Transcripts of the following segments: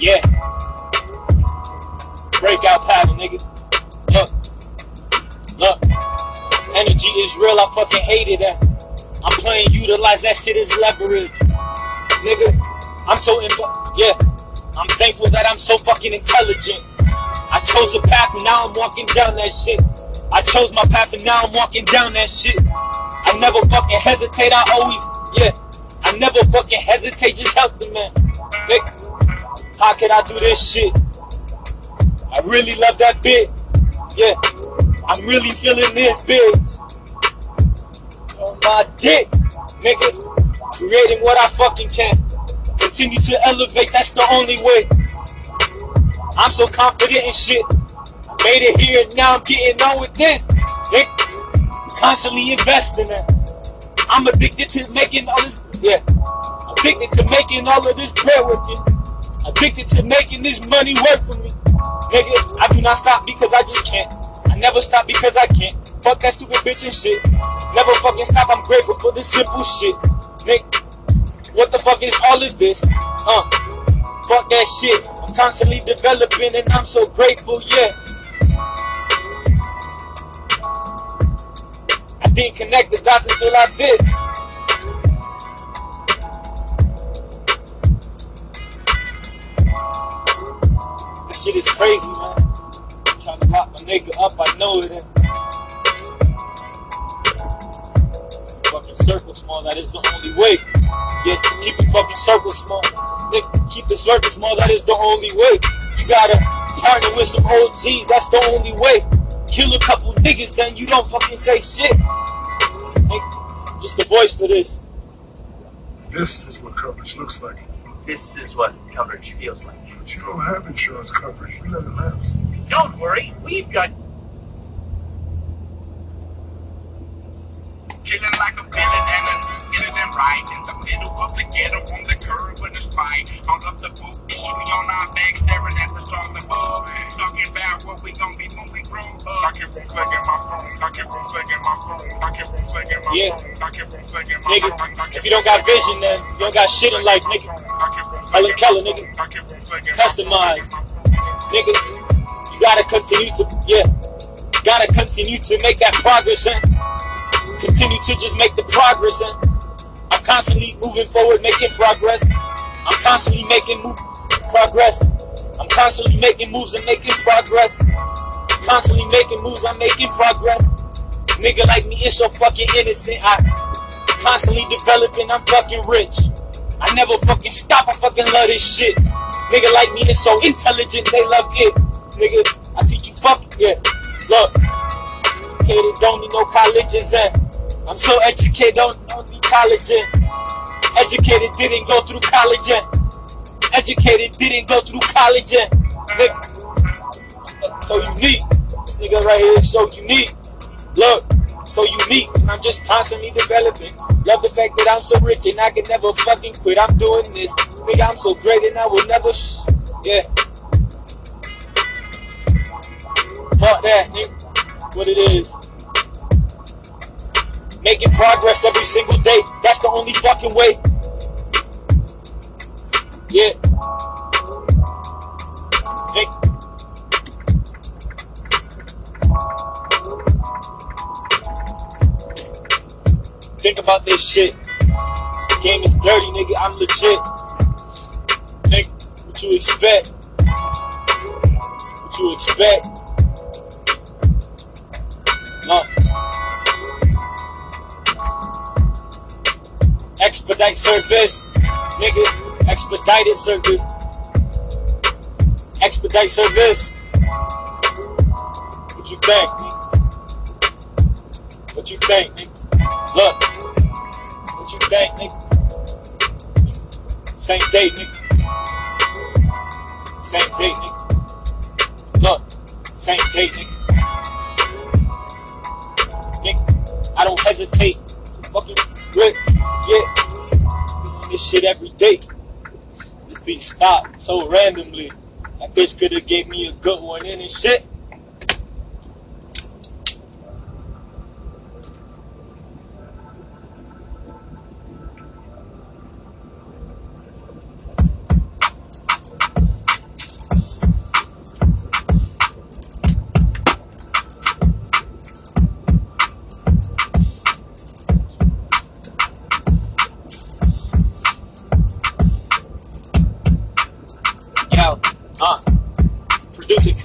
Yeah. Breakout pattern, nigga. Look. Energy is real, I fucking hated that. I'm playing utilize that shit as leverage. Nigga, I'm so I'm thankful that I'm so fucking intelligent. I chose a path and now I'm walking down that shit. I chose my path and now I'm walking down that shit. I never fucking hesitate, I never fucking hesitate, just help me, man. Nigga. How can I do this shit? I really love that bit. Yeah, I'm really feeling this bitch. On my dick, nigga. Creating what I fucking can. Continue to elevate, that's the only way. I'm so confident in shit. I made it here and now I'm getting on with this. Nigga, constantly investing in it. I'm addicted to making all this. Yeah, addicted to making all of this bread with it. Addicted to making this money work for me. Nigga, I do not stop because I just can't. I never stop because I can't. Fuck that stupid bitch and shit. Never fucking stop, I'm grateful for this simple shit. Nigga, what the fuck is all of this? Fuck that shit. I'm constantly developing and I'm so grateful, yeah. I didn't connect the dots until I did. Shit is crazy, man. I'm trying to lock my nigga up, I know it. Fucking circle small, that is the only way. Yeah, keep the fucking circle small. Nigga, keep the circle small, that is the only way. You gotta partner with some OGs, that's the only way. Kill a couple niggas, then you don't fucking say shit. Nigga, just the voice for this. This is what coverage looks like. This is what coverage feels like. But you don't have insurance coverage, you let it lapse. Don't worry, we've got... Chilling like a villain and a hidden and right in the middle of the ghetto on the curb with a spike. All of the book is on our back, staring at the stars above. Talking about what we gonna be when we grow up. I keep on flinging my phone, I keep on flinging my phone, I keep on flinging my phone, I keep on flinging my phone. Nigga, if you don't got vision, then you don't got shit in life, nigga. Helen Keller, nigga, customize, nigga, you gotta continue to, gotta continue to make that progress, and continue to just make the progress, and I'm constantly moving forward, making progress, I'm constantly making progress, I'm constantly making moves and making progress, I'm constantly making moves, I'm making progress, nigga like me, it's so fucking innocent, I'm constantly developing, I'm fucking rich. I never fucking stop, I fucking love this shit. Nigga like me is so intelligent, they love it. Nigga, I teach you fucking, look, educated, don't need no colleges, and I'm so educated, don't need college, and educated, didn't go through college, and educated, didn't go through college, and nigga, so unique. This nigga right here is so unique. Look, so unique, and I'm just constantly developing. Love the fact that I'm so rich and I can never fucking quit. I'm doing this. Nigga, I'm so great and I will never Fuck that, nigga. What it is. Making progress every single day. That's the only fucking way. Yeah. Nigga. Think about this shit. The game is dirty, nigga. I'm legit. Think what you expect. What you expect. No. Expedite service, nigga. Expedited service. Expedite service. What you think, nigga? What you think, nigga? Look, what you think, nigga? Same date, nigga. Same date, nigga. Look, same date, nigga. Nigga, I don't hesitate. Fucking rip, yeah. this shit every day. This bitch stopped so randomly. That bitch could have gave me a good one in and shit.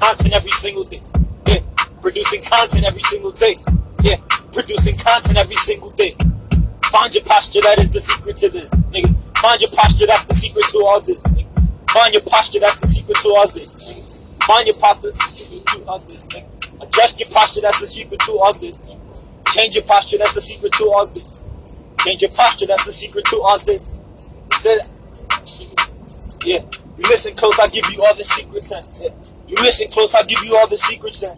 Producing content every single day. Yeah. Producing content every single day. Yeah. Producing content every single day. Find your posture, that is the secret to this, nigga. Find your posture, that's the secret to all this, nigga. Find your posture, that's the secret to all this, nigga. Find your posture, that's the secret to all this, nigga. Adjust your posture, that's the secret to all this, nigga. Change your posture, that's the secret to all this. Change your posture, that's the secret to all this. You said, yeah. You listen close, I'll give you all the secrets, and yeah. You listen close, I'll give you all the secrets, and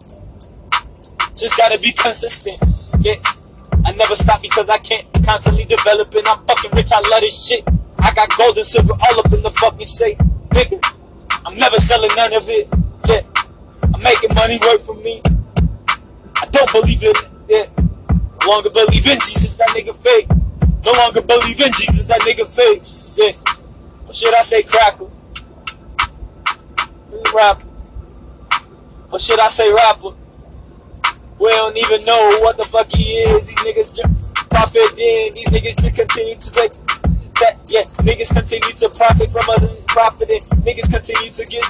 just gotta be consistent, yeah. I never stop because I can't, constantly developing, I'm fucking rich, I love this shit. I got gold and silver all up in the fucking safe, nigga. I'm never selling none of it, yeah. I'm making money work for me. I don't believe in it, yeah. No longer believe in Jesus, that nigga fake. No longer believe in Jesus, that nigga fake, yeah. Or should I say crackle? Rapper, or should I say rapper? We don't even know what the fuck he is. These niggas just profit in. These niggas just continue to take that, yeah. Niggas continue to profit from others profiting. Niggas continue to get,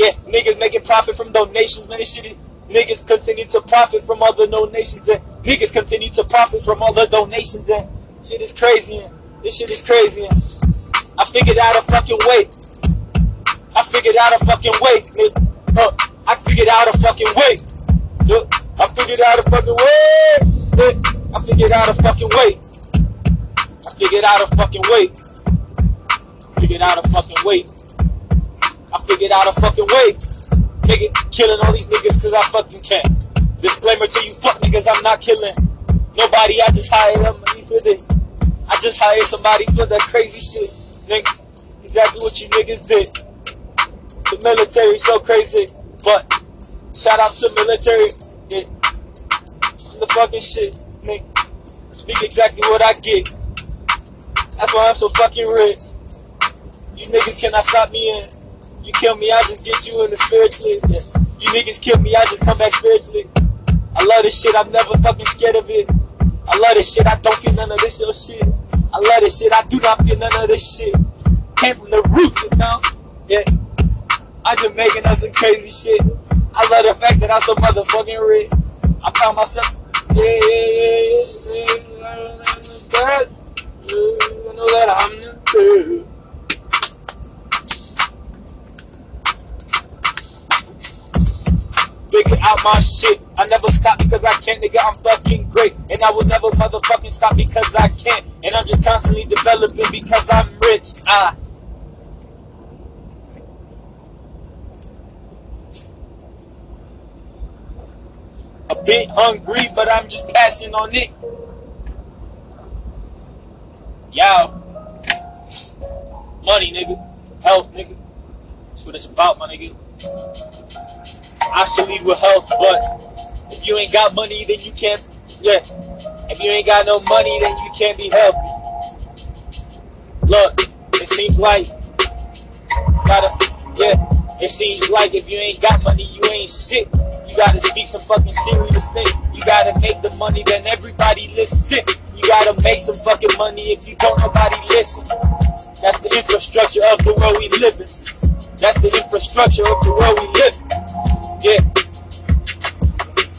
yeah. Niggas making profit from donations, man. This shit is, niggas continue to profit from other donations, and niggas continue to profit from other donations, and shit is crazy. And this shit is crazy. And I figured out a fucking way. I figured out a fucking way, nigga. I figured out a fucking way. Look, I figured out a fucking way. Nigga. I figured out a fucking way. I figured out a fucking way. I figured out a fucking way. I figured out a fucking way. Nigga, killing all these niggas cause I fucking can. Disclaimer to you fuck niggas, I'm not killing nobody. I just hired somebody for this. I just hired somebody for that crazy shit, nigga. Exactly what you niggas did. The military so crazy, but shout out to military, yeah. I'm the fucking shit, nigga. I speak exactly what I get. That's why I'm so fucking rich. You niggas cannot stop me in. You kill me, I just get you in the spiritually. Yeah. You niggas kill me, I just come back spiritually. I love this shit, I'm never fucking scared of it. I love this shit, I don't feel none of this your shit. I love this shit, I do not feel none of this shit. Came from the root, you know? Yeah. I just making us some crazy shit. I love the fact that I'm so motherfucking rich. I found myself. Yeah. I know that I'm the girl. Figure out my shit. I never stop because I can't, nigga. I'm fucking great. And I will never motherfucking stop because I can't. And I'm just constantly developing because I'm rich. A bit hungry, but I'm just passing on it. Yo. Money, nigga. Health, nigga. That's what it's about, my nigga. I should lead with health, but if you ain't got money, then you can't, yeah. If you ain't got no money, then you can't be healthy. Look, it seems like, yeah. It seems like if you ain't got money, you ain't shit. You gotta speak some fucking serious thing. You gotta make the money, then everybody listen. You gotta make some fucking money. If you don't, nobody listen. That's the infrastructure of the world we live in. That's the infrastructure of the world we live in. Yeah.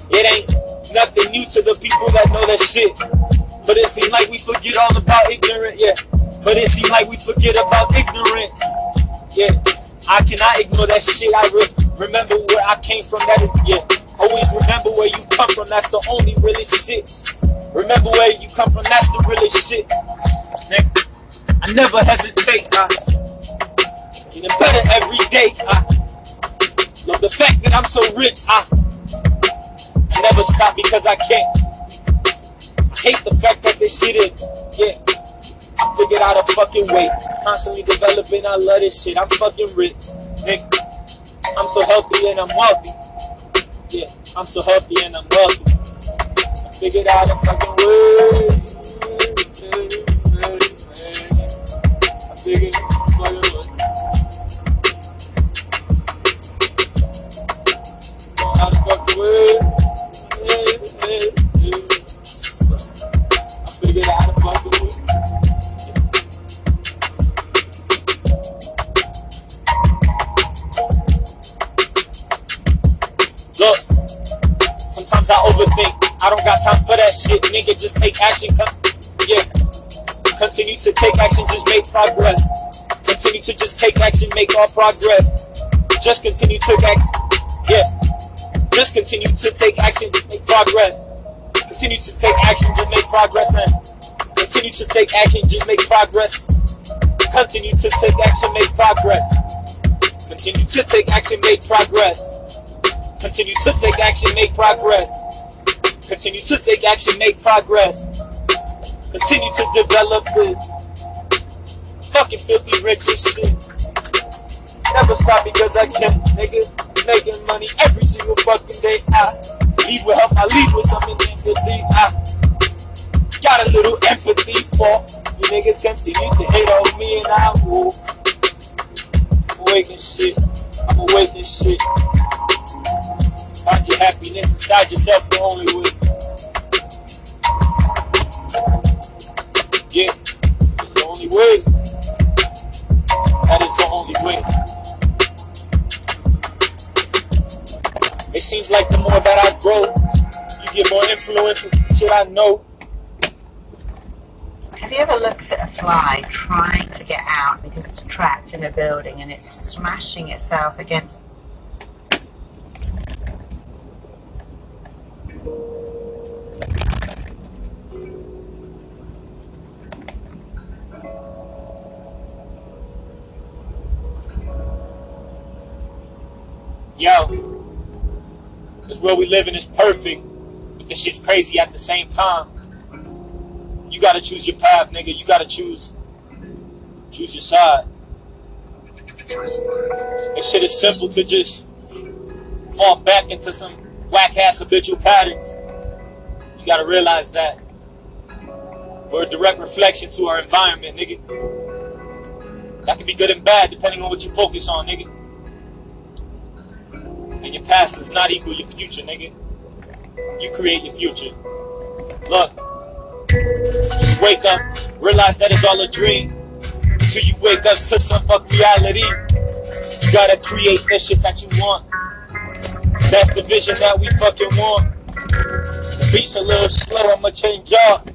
It ain't nothing new to the people that know that shit. But it seems like we forget all about ignorance. Yeah. But it seems like we forget about ignorance. Yeah. I cannot ignore that shit. I remember where I came from, that is, yeah. Always remember where you come from, that's the only realest shit. Remember where you come from, that's the realest shit. Nigga, I never hesitate, getting better every day, love the fact that I'm so rich, I never stop because I can't. I hate the fact that this shit is, yeah. I figured out a fucking way. Constantly developing, I love this shit. I'm fucking rich, nigga. I'm so healthy and I'm wealthy. Yeah, I'm so healthy and I'm wealthy. I figured out a fucking way. I figured out a fucking way. I figured out a fucking way. Look, sometimes I overthink. I don't got time for that shit, nigga. Just take action. Continue to take action. Just make progress. Continue to just take action. Make all progress. Just continue to take action. Just continue to take action, just make progress. Continue to take action, just make progress, man. Continue to take action, just make progress. Continue to take action, make progress. Continue to take action, make progress. Continue to take action, make progress. Continue to take action, make progress. Continue to develop it. Fucking filthy rich and shit. Never stop because I can, nigga. Making money every single fucking day. I lead with help, I lead with something empathy. I got a little empathy for you niggas continue to hate on me and I will. I'm awake and shit. Find your happiness inside yourself the only way. Yeah, it's the only way. That is the only way. It seems like the more that I grow, you get more influential shit I know. Have you ever looked at a fly trying to get out because it's trapped in a building and it's smashing itself against... Yo. Cause where we living is perfect, but this shit's crazy at the same time. You gotta choose your path, nigga. You gotta choose your side. This shit is simple to just fall back into some whack ass habitual patterns. You gotta realize that we're a direct reflection to our environment, nigga. That can be good and bad depending on what you focus on, nigga. And your past does not equal your future, nigga. You create your future. Look, just wake up, realize that it's all a dream. Until you wake up to some fuck reality. You gotta create that shit that you want. That's the vision that we fucking want. The beat's a little slow, I'ma change up.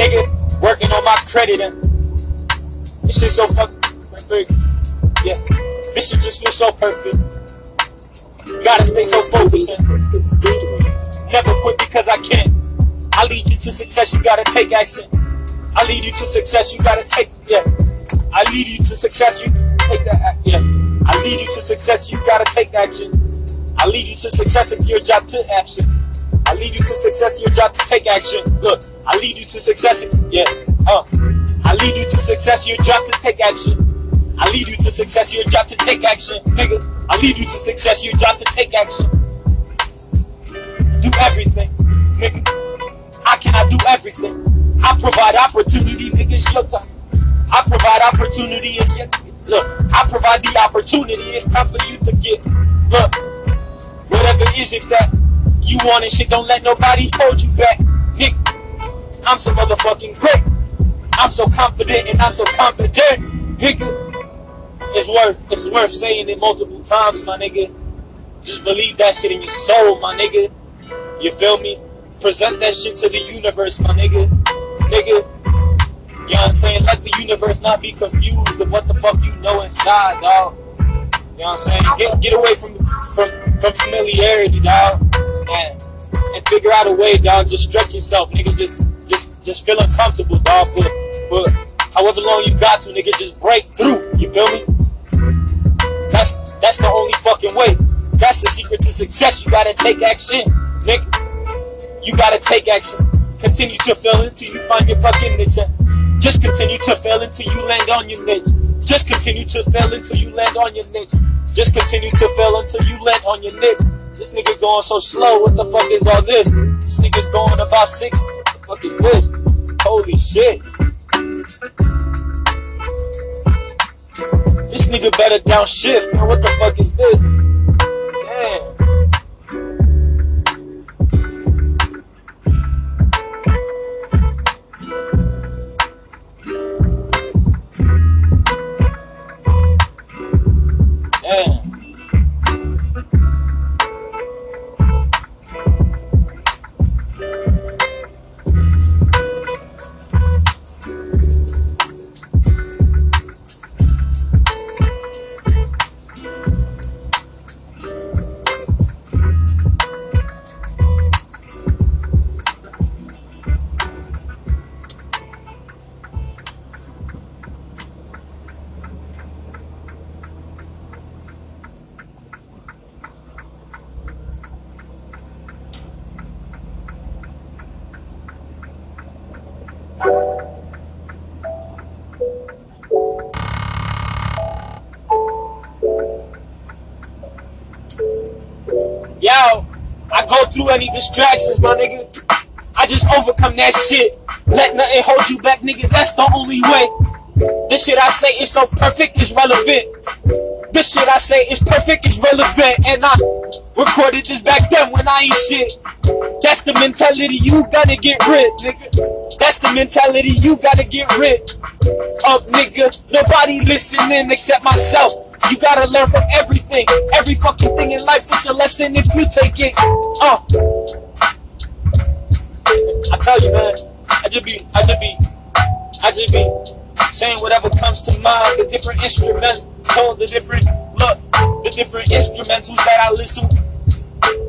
Nigga, working on my credit and this shit so fucking perfect. Yeah, this shit just feels so perfect. Gotta stay so focused and never quit because I can. I lead you to success, you gotta take action. I lead you to success, you gotta take, yeah. I lead you to success, you take that action, yeah. I lead you to success, you gotta take action. I lead you to success, it's your job to action. I lead you to success, your job to take action. Look, I lead you to success, yeah. I lead you to success, your job to take action. I lead you to success, your job to take action, nigga. I lead you to success, your job to take action. Do everything, nigga. I cannot do everything. I provide opportunity, nigga. It's your time. I provide opportunity, it's your time. Look, I provide the opportunity. It's time for you to get. Look, whatever is it that you want and shit, don't let nobody hold you back, nigga. I'm so motherfucking great. I'm so confident and I'm so confident, nigga. It's worth saying it multiple times, my nigga. Just believe that shit in your soul, my nigga. You feel me? Present that shit to the universe, my nigga. You know what I'm saying? Let the universe not be confused with what the fuck you know inside, dog. You know what I'm saying? Get away from from familiarity, dog, and figure out a way, dog. Just stretch yourself, nigga. Just feel uncomfortable, dog. For however long you got to, nigga, just break through. You feel me? That's the only fucking way. That's the secret to success. You gotta take action, nigga. You gotta take action. Continue to fail until you find your fucking niche. Just continue to fail until you land on your niche. Just continue to fail until you land on your niche. Just continue to fail until you land on your niche. This nigga going so slow, what the fuck is all this? This nigga's going about 6, what the fuck is this? Holy shit. This nigga better downshift, man, what the fuck is this? Damn. Any distractions, my nigga. I just overcome that shit. Let nothing hold you back, nigga. That's the only way. This shit I say is so perfect, it's relevant. This shit I say is perfect, it's relevant. And I recorded this back then when I ain't shit. That's the mentality you gotta get rid, nigga. That's the mentality you gotta get rid of, nigga. Nobody listening except myself. You gotta learn from everything. Every fucking thing in life is a lesson if you take it. I tell you, man, I just be saying whatever comes to mind. The different instrumentals, the different instrumentals that I listen to.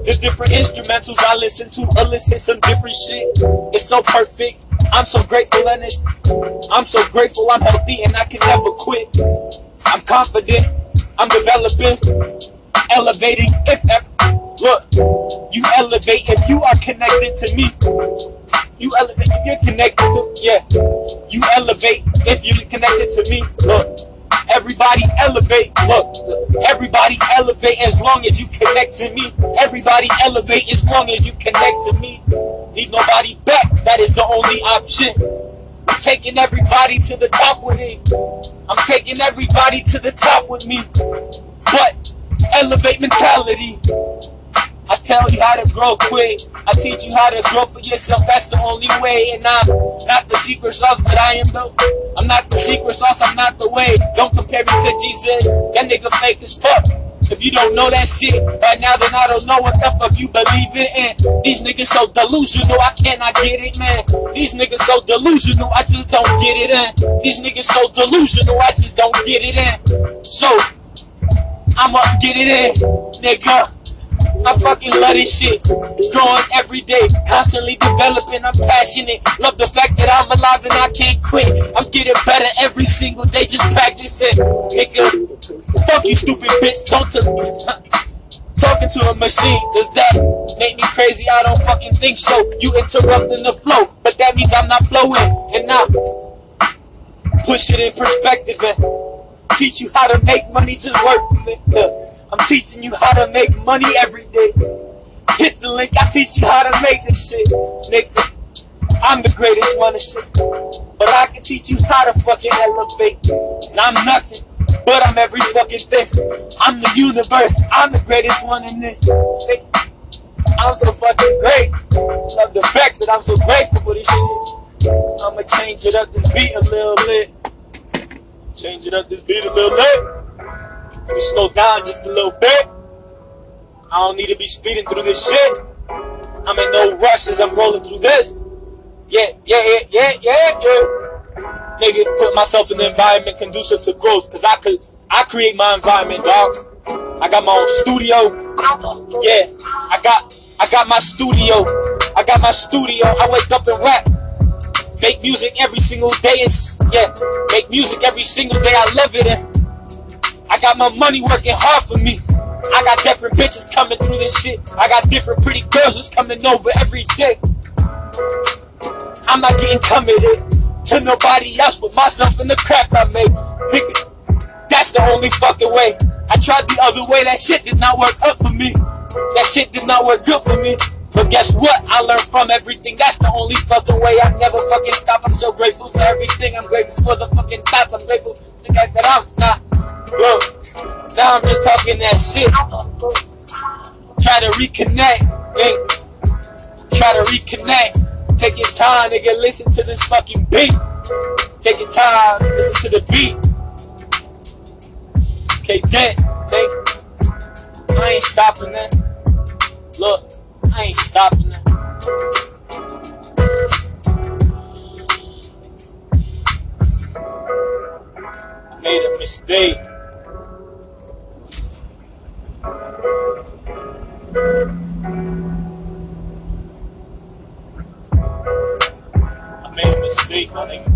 The different instrumentals I listen to, elicit some different shit. It's so perfect. I'm so grateful, and I'm so grateful I'm healthy and I can never quit. I'm confident, I'm developing, elevating, if ever. Look, you elevate if you are connected to me. You elevate if you're connected to, yeah. You elevate if you're connected to me. Look, everybody elevate. Look, everybody elevate as long as you connect to me. Everybody elevate as long as you connect to me. Leave nobody back, that is the only option. I'm taking everybody to the top with me. I'm taking everybody to the top with me. But elevate mentality. I tell you how to grow quick. I teach you how to grow for yourself. That's the only way. And I'm not the secret sauce, but I am though. I'm not the secret sauce. I'm not the way. Don't compare me to Jesus. That nigga fake as fuck. If you don't know that shit right now, then I don't know what the fuck you believe in. And these niggas so delusional, I cannot get it, man. These niggas so delusional, I just don't get it in. These niggas so delusional, I just don't get it in. So, I'ma get it in, nigga. I fucking love this shit. Growing every day, constantly developing, I'm passionate. Love the fact that I'm alive and I can't quit. I'm getting better every single day, just practice it, nigga. Fuck you stupid bitch, don't tell me. Talking to a machine, does that make me crazy? I don't fucking think so. You interrupting the flow, but that means I'm not flowing. And now, push it in perspective and teach you how to make money just working it, nigga. I'm teaching you how to make money every day. Hit the link, I teach you how to make this shit, nigga. I'm the greatest one of shit. But I can teach you how to fucking elevate. And I'm nothing, but I'm every fucking thing. I'm the universe, I'm the greatest one in this, nigga. I'm so fucking great. Love the fact that I'm so grateful for this shit. I'ma change it up this beat a little bit. Change it up this beat a little bit. Let me slow down just a little bit. I don't need to be speeding through this shit. I'm in no rush as I'm rolling through this. Yeah. Nigga, put myself in an environment conducive to growth. Cause I create my environment, dog. I got my own studio. Yeah, I got my studio. I got my studio. I wake up and rap. Make music every single day. Make music every single day. I live it in. I got my money working hard for me. I got different bitches coming through this shit. I got different pretty girls just coming over every day. I'm not getting committed to nobody else but myself and the crap I make. Nigga, that's the only fucking way. I tried the other way, that shit did not work up for me. That shit did not work good for me. But guess what? I learned from everything. That's the only fucking way. I never fucking stop. I'm so grateful for everything. I'm grateful for the fucking thoughts. I'm grateful for the fact that I'm not. Look, now I'm just talking that shit. Try to reconnect, nigga. Try to reconnect. Take your time, nigga. Listen to this fucking beat. Take your time. Listen to the beat. Okay, then, nigga. I ain't stopping that. Look. I ain't stopping that. I made a mistake. I made a mistake, my nigga.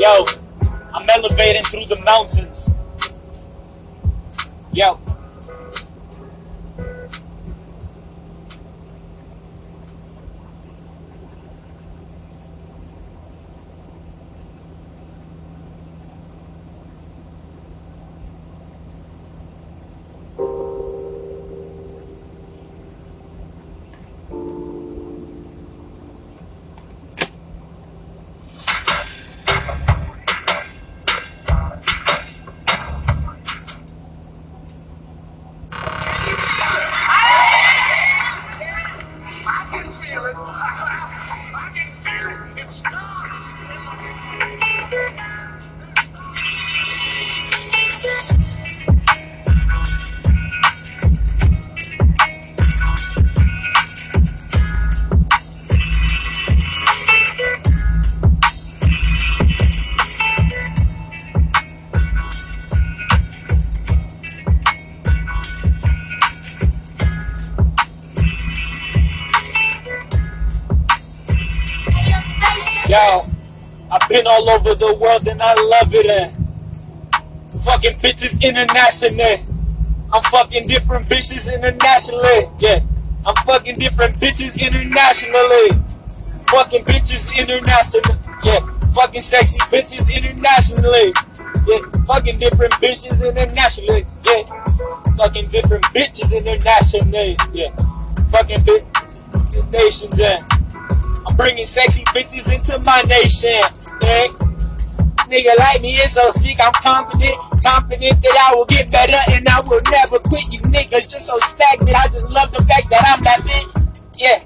Yo, I'm elevating through the mountains. Yo. Yo, I've been all over the world and I love it, fucking bitches internationally. I'm fucking different bitches internationally. Yeah, I'm fucking different bitches internationally. Fucking bitches internationally. Yeah, fucking sexy bitches internationally. Yeah, fucking different bitches internationally. Yeah, fucking different bitches internationally. Yeah, fucking bitches nations. I'm bringing sexy bitches into my nation, yeah. Nigga like me is so sick, I'm confident that I will get better and I will never quit. You niggas just so stagnant, I just love the fact that I'm laughing, yeah,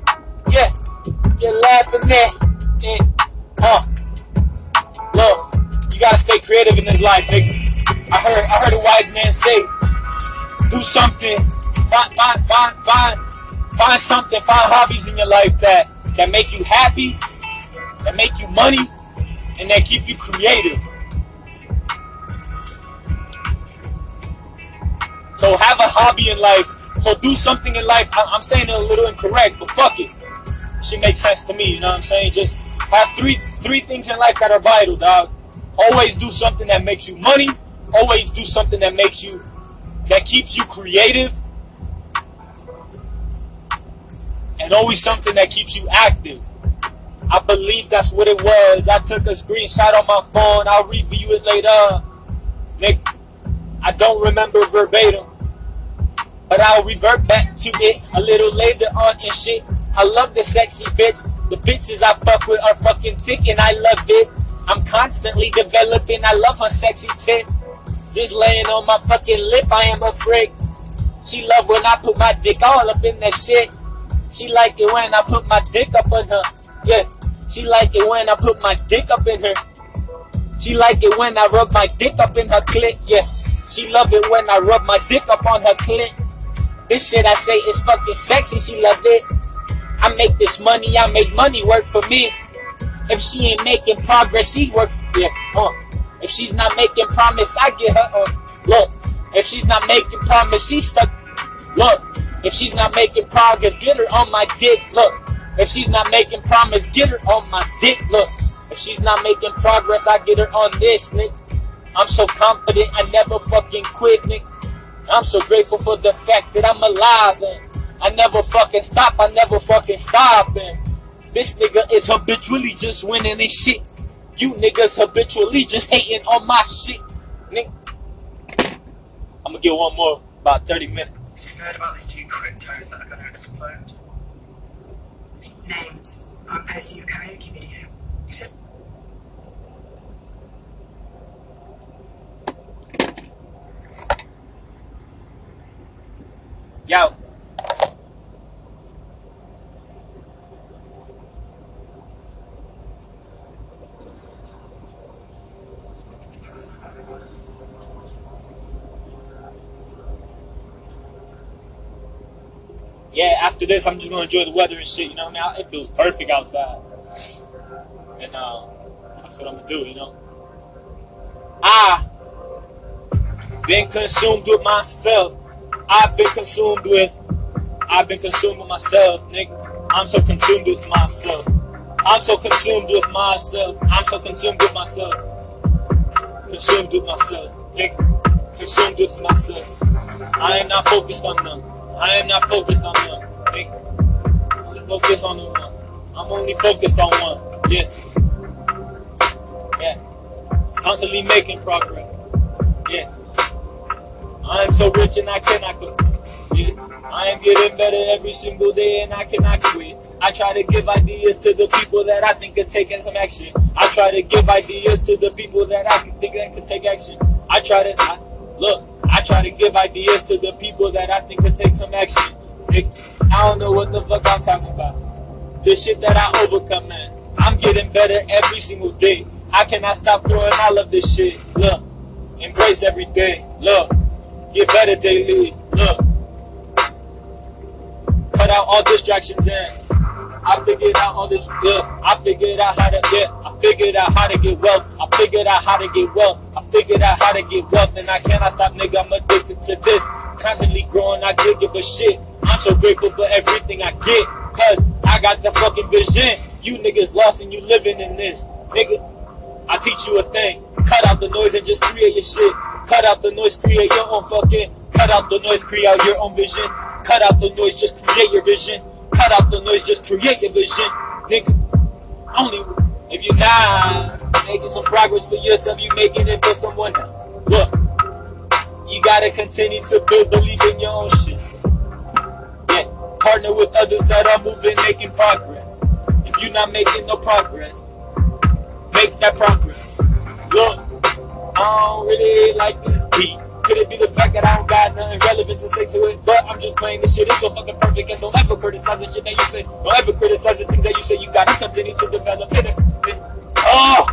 you're laughing at it, Look, you gotta stay creative in this life, nigga. I heard a wise man say, do something, find something, find hobbies in your life that make you happy, that make you money, and that keep you creative. So have a hobby in life. So do something in life. I'm saying it a little incorrect, but fuck it. Shit makes sense to me, you know what I'm saying? Just have three things in life that are vital, dog. Always do something that makes you money. Always do something that makes you that keeps you creative, and always something that keeps you active. I believe that's what it was. I took a screenshot on my phone. I'll review it later. Nick, I don't remember verbatim, but I'll revert back to it a little later on and shit. I love the sexy bitch. The bitches I fuck with are fucking thick, and I love it. I'm constantly developing. I love her sexy tit. Just laying on my fucking lip. I am a freak. She love when I put my dick all up in that shit. She like it when I put my dick up on her. Yeah, she like it when I put my dick up in her. She like it when I rub my dick up in her clit. Yeah, she love it when I rub my dick up on her clit. This shit I say is fucking sexy. She love it. I make this money. I make money work for me. If she ain't making progress, she work. Yeah, if she's not making promise, I get her. Look, if she's not making promise, she's stuck. Look, if she's not making progress, get her on my dick. Look. If she's not making promise, get her on my dick, look. If she's not making progress, I get her on this, Nick. I'm so confident, I never fucking quit, Nick. I'm so grateful for the fact that I'm alive, and I never fucking stop, I never fucking stop, and this nigga is habitually just winning and shit. You niggas habitually just hating on my shit, Nick. I'm gonna get one more, about 30 minutes. You've heard about these two cryptos that are gonna explode? Names. I'm posting your karaoke video. You said. Yo. Yeah, after this, I'm just gonna enjoy the weather and shit, you know what I mean? It feels perfect outside. And, that's what I'm gonna do, you know? I've been consumed with myself. I've been consumed with myself, nigga. I'm so consumed with myself. Consumed with myself, nigga. Consumed with myself. I am not focused on them. I'm only focused on one. I'm only focused on one. Yeah. Yeah. Constantly making progress. Yeah. I am so rich and I cannot quit. Yeah. I am getting better every single day and I cannot quit. I try to give ideas to the people that I think could take some action. I try to give ideas to the people that I think could take some action. I don't know what the fuck I'm talking about. The shit that I overcome, man. I'm getting better every single day. I cannot stop throwing all of this shit. Look, embrace every day. Look, get better daily. Look, cut out all distractions and I figured out all this. Look, I figured out how to get wealth. I figured out how to get wealth, and I cannot stop, nigga. I'm addicted to this. Constantly growing, I could give a shit. I'm so grateful for everything I get, cause I got the fucking vision. You niggas lost and you living in this, nigga. I teach you a thing. Cut out the noise and just create your shit. Cut out the noise, create out your own vision. Cut out the noise, just create your vision. Nigga. Only if you're not making some progress for yourself, you making it for someone else. Look, you gotta continue to build, believe in your own shit. Yeah, partner with others that are moving, making progress. If you're not making no progress, make that progress. Look, I don't really like this beat. Could it be the fact that I don't got nothing relevant to say to it? But I'm just playing this shit, it's so fucking perfect. And don't ever criticize the shit that you say. Don't ever criticize the things that you say. You gotta continue to develop it. Oh!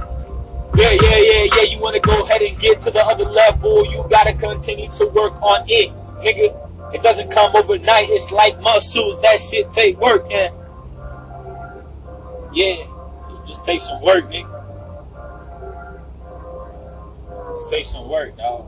Yeah, you wanna go ahead and get to the other level. You gotta continue to work on it, nigga. It doesn't come overnight, it's like muscles. That shit take work, and yeah, it just takes some work, nigga. It takes some work, dog.